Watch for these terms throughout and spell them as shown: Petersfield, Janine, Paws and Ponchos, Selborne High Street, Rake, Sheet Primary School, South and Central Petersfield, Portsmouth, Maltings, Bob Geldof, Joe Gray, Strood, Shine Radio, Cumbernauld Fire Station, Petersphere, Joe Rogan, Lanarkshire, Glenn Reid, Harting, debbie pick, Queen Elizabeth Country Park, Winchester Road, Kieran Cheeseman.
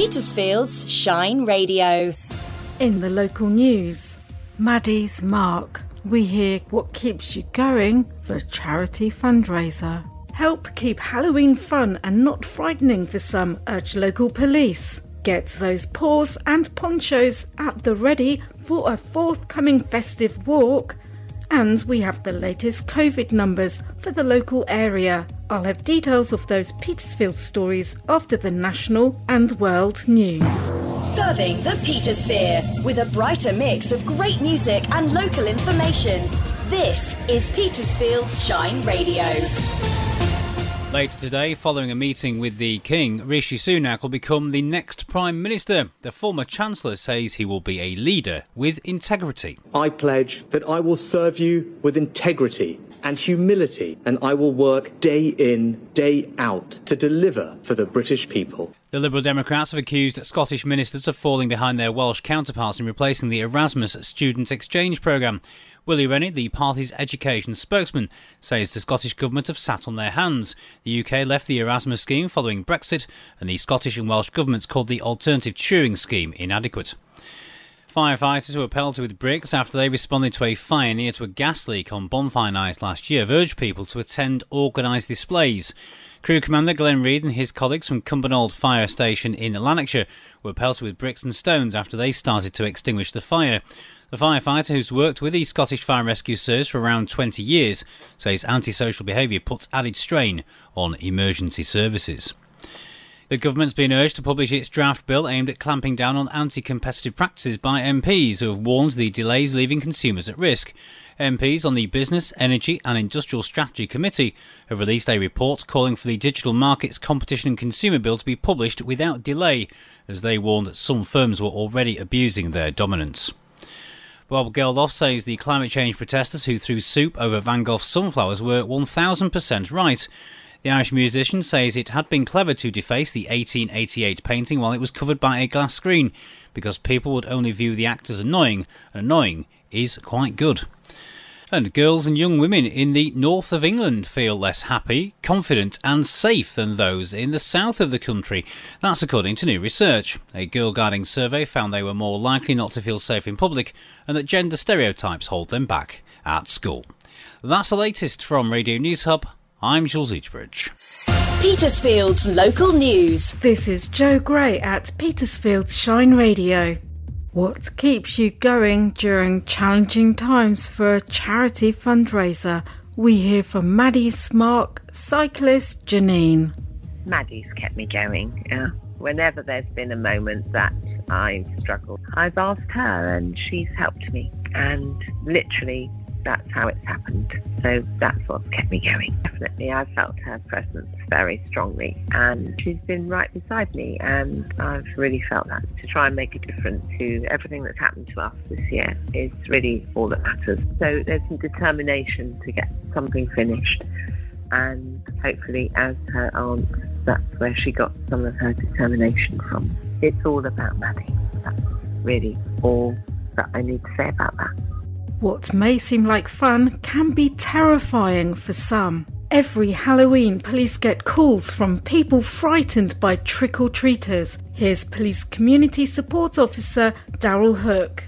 Petersfield's Shine Radio. In the local news, Maddie's Mark. We hear what keeps you going for a charity fundraiser. Help keep Halloween fun and not frightening for some, urge local police. Get those paws and ponchos at the ready for a forthcoming festive walk. And we have the latest COVID numbers for the local area. I'll have details of those Petersfield stories after the national and world news. Serving the Petersphere with a brighter mix of great music and local information. This is Petersfield's Shine Radio. Later today, following a meeting with the King, Rishi Sunak will become the next Prime Minister. The former Chancellor says he will be a leader with integrity. I pledge that I will serve you with integrity and humility, and I will work day in, day out to deliver for the British people. The Liberal Democrats have accused Scottish ministers of falling behind their Welsh counterparts in replacing the Erasmus student exchange programme. Willie Rennie, the party's education spokesman, says the Scottish government have sat on their hands. The UK left the Erasmus scheme following Brexit, and the Scottish and Welsh governments called the alternative Turing scheme inadequate. Firefighters who were pelted with bricks after they responded to a fire near to a gas leak on bonfire night last year have urged people to attend organised displays. Crew Commander Glenn Reid and his colleagues from Cumbernauld Fire Station in Lanarkshire were pelted with bricks and stones after they started to extinguish the fire. The firefighter, who's worked with the Scottish Fire Rescue Service for around 20 years, says antisocial behaviour puts added strain on emergency services. The government's been urged to publish its draft bill aimed at clamping down on anti-competitive practices by MPs who have warned the delays leaving consumers at risk. MPs on the Business, Energy and Industrial Strategy Committee have released a report calling for the Digital Markets, Competition and Consumer Bill to be published without delay, as they warned that some firms were already abusing their dominance. Bob Geldof says the climate change protesters who threw soup over Van Gogh's sunflowers were 1,000% right. The Irish musician says it had been clever to deface the 1888 painting while it was covered by a glass screen, because people would only view the act as annoying, and annoying is quite good. And girls and young women in the north of England feel less happy, confident and safe than those in the south of the country. That's according to new research. A Girlguiding survey found they were more likely not to feel safe in public and that gender stereotypes hold them back at school. That's the latest from Radio News Hub. I'm Jules Eachbridge. Petersfield's local news. This is Joe Gray at Petersfield's Shine Radio. What keeps you going during challenging times for a charity fundraiser? We hear from Maddie's Mark cyclist Janine. Maddie's kept me going, yeah. Whenever there's been a moment that I've struggled, I've asked her and she's helped me. And literally, that's how it's happened. So that's what's kept me going. Definitely, I felt her presence very strongly and she's been right beside me, and I've really felt that. To try and make a difference to everything that's happened to us this year is really all that matters. So there's some determination to get something finished, and hopefully as her aunt, that's where she got some of her determination from. It's all about Maddie. That's really all that I need to say about that. What may seem like fun can be terrifying for some. Every Halloween, police get calls from people frightened by trick-or-treaters. Here's Police Community Support Officer Darryl Hook.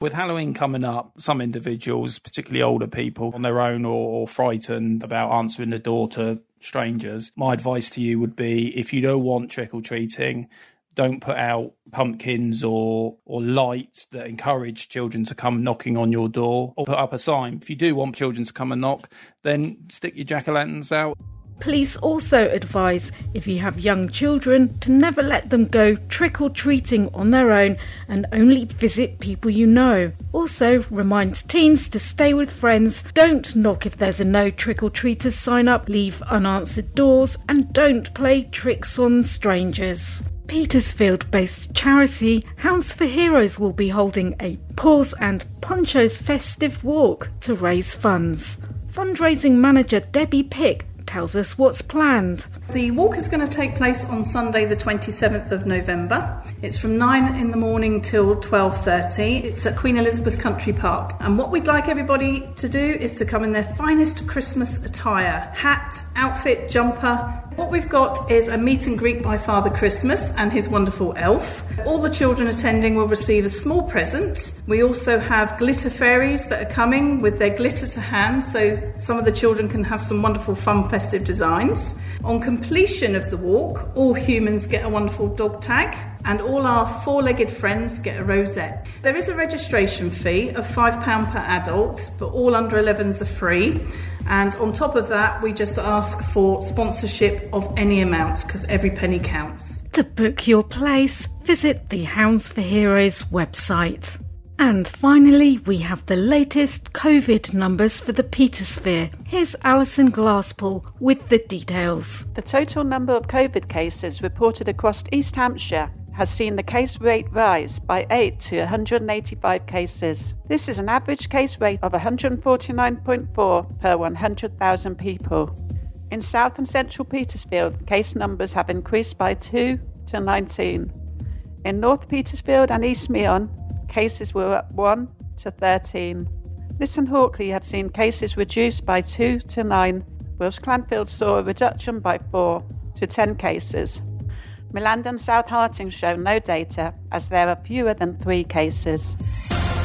With Halloween coming up, some individuals, particularly older people, on their own or frightened about answering the door to strangers. My advice to you would be, if you don't want trick-or-treating, don't put out pumpkins or lights that encourage children to come knocking on your door, or put up a sign. If you do want children to come and knock, then stick your jack-o'-lanterns out. Police also advise, if you have young children, to never let them go trick-or-treating on their own and only visit people you know. Also, remind teens to stay with friends, don't knock if there's a no trick-or-treaters sign up, leave unanswered doors and don't play tricks on strangers. Petersfield-based charity Hounds for Heroes will be holding a Paws and Ponchos festive walk to raise funds. Fundraising manager Debbie Pick tells us what's planned. The walk is going to take place on Sunday the 27th of November. It's from 9 in the morning till 12:30. It's at Queen Elizabeth Country Park. And what we'd like everybody to do is to come in their finest Christmas attire. Hat, outfit, jumper, What we've got is a meet and greet by Father Christmas and his wonderful elf. All the children attending will receive a small present. We also have glitter fairies that are coming with their glitter to hand, so some of the children can have some wonderful fun festive designs. On completion of the walk, all humans get a wonderful dog tag and all our four-legged friends get a rosette. There is a registration fee of £5 per adult, but all under 11s are free. And on top of that, we just ask for sponsorship of any amount, because every penny counts. To book your place, visit the Hounds for Heroes website. And finally, we have the latest COVID numbers for the Petersphere. Here's Alison Glasspool with the details. The total number of COVID cases reported across East Hampshire has seen the case rate rise by 8 to 185 cases. This is an average case rate of 149.4 per 100,000 people. In South and Central Petersfield, case numbers have increased by 2 to 19. In North Petersfield and East Meon, cases were up 1 to 13. Liss and Hawkley have seen cases reduced by 2 to 9, whilst Clanfield saw a reduction by 4 to 10 cases. Milland and South Harting show no data, as there are fewer than 3 cases.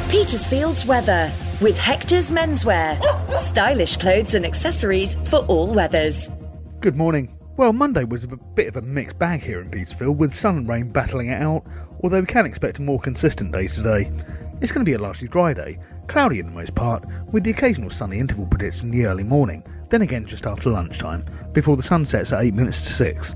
Petersfield's weather, with Hector's Menswear. Stylish clothes and accessories for all weathers. Good morning. Well, Monday was a bit of a mixed bag here in Petersfield, with sun and rain battling it out, although we can expect a more consistent day today. It's going to be a largely dry day, cloudy in the most part, with the occasional sunny interval predicted in the early morning, then again just after lunchtime, before the sun sets at 8 minutes to 6.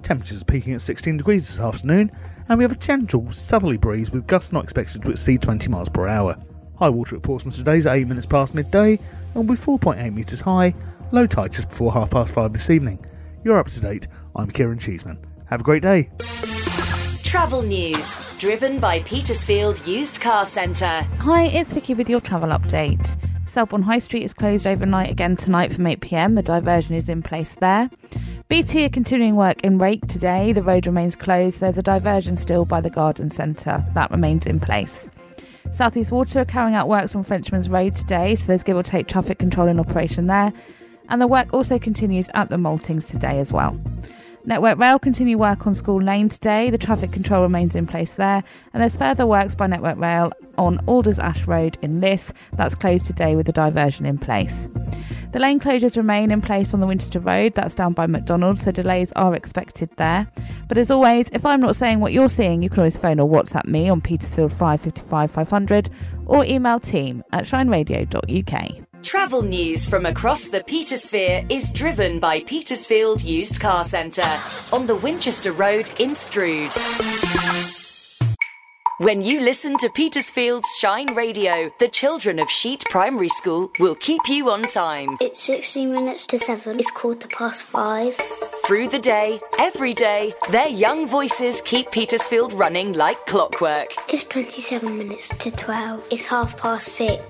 Temperatures are peaking at 16 degrees this afternoon, and we have a gentle southerly breeze with gusts not expected to exceed 20 miles per hour. High water at Portsmouth today is 8 minutes past midday, and will be 4.8 metres high, low tide just before 5:30 this evening. You're up to date, I'm Kieran Cheeseman. Have a great day. Travel news, driven by Petersfield Used Car Centre. Hi, it's Vicky with your travel update. Selborne High Street is closed overnight again tonight from 8 p.m. A diversion is in place there. BT are continuing work in Rake today. The road remains closed. There's a diversion still by the garden centre. That remains in place. South East Water are carrying out works on Frenchman's Road today, so there's give or take traffic control in operation there. And the work also continues at the Maltings today as well. Network Rail continue work on School Lane today. The traffic control remains in place there. And there's further works by Network Rail on Alders Ash Road in Liss. That's closed today with a diversion in place. The lane closures remain in place on the Winchester Road. That's down by McDonald's, so delays are expected there. But as always, if I'm not saying what you're seeing, you can always phone or WhatsApp me on Petersfield 555 500 or email team@shineradio.uk. Travel news from across the Petersphere is driven by Petersfield Used Car Centre on the Winchester Road in Strood. When you listen to Petersfield's Shine Radio, the children of Sheet Primary School will keep you on time. It's 16 minutes to 7. It's called the past 5. Through the day, every day, their young voices keep Petersfield running like clockwork. It's 27 minutes to 12. It's 6:30.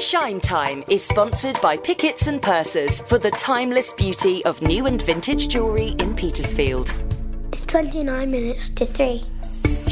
Shine Time is sponsored by Pickets and Pursers for the timeless beauty of new and vintage jewellery in Petersfield. It's 29 minutes to 3.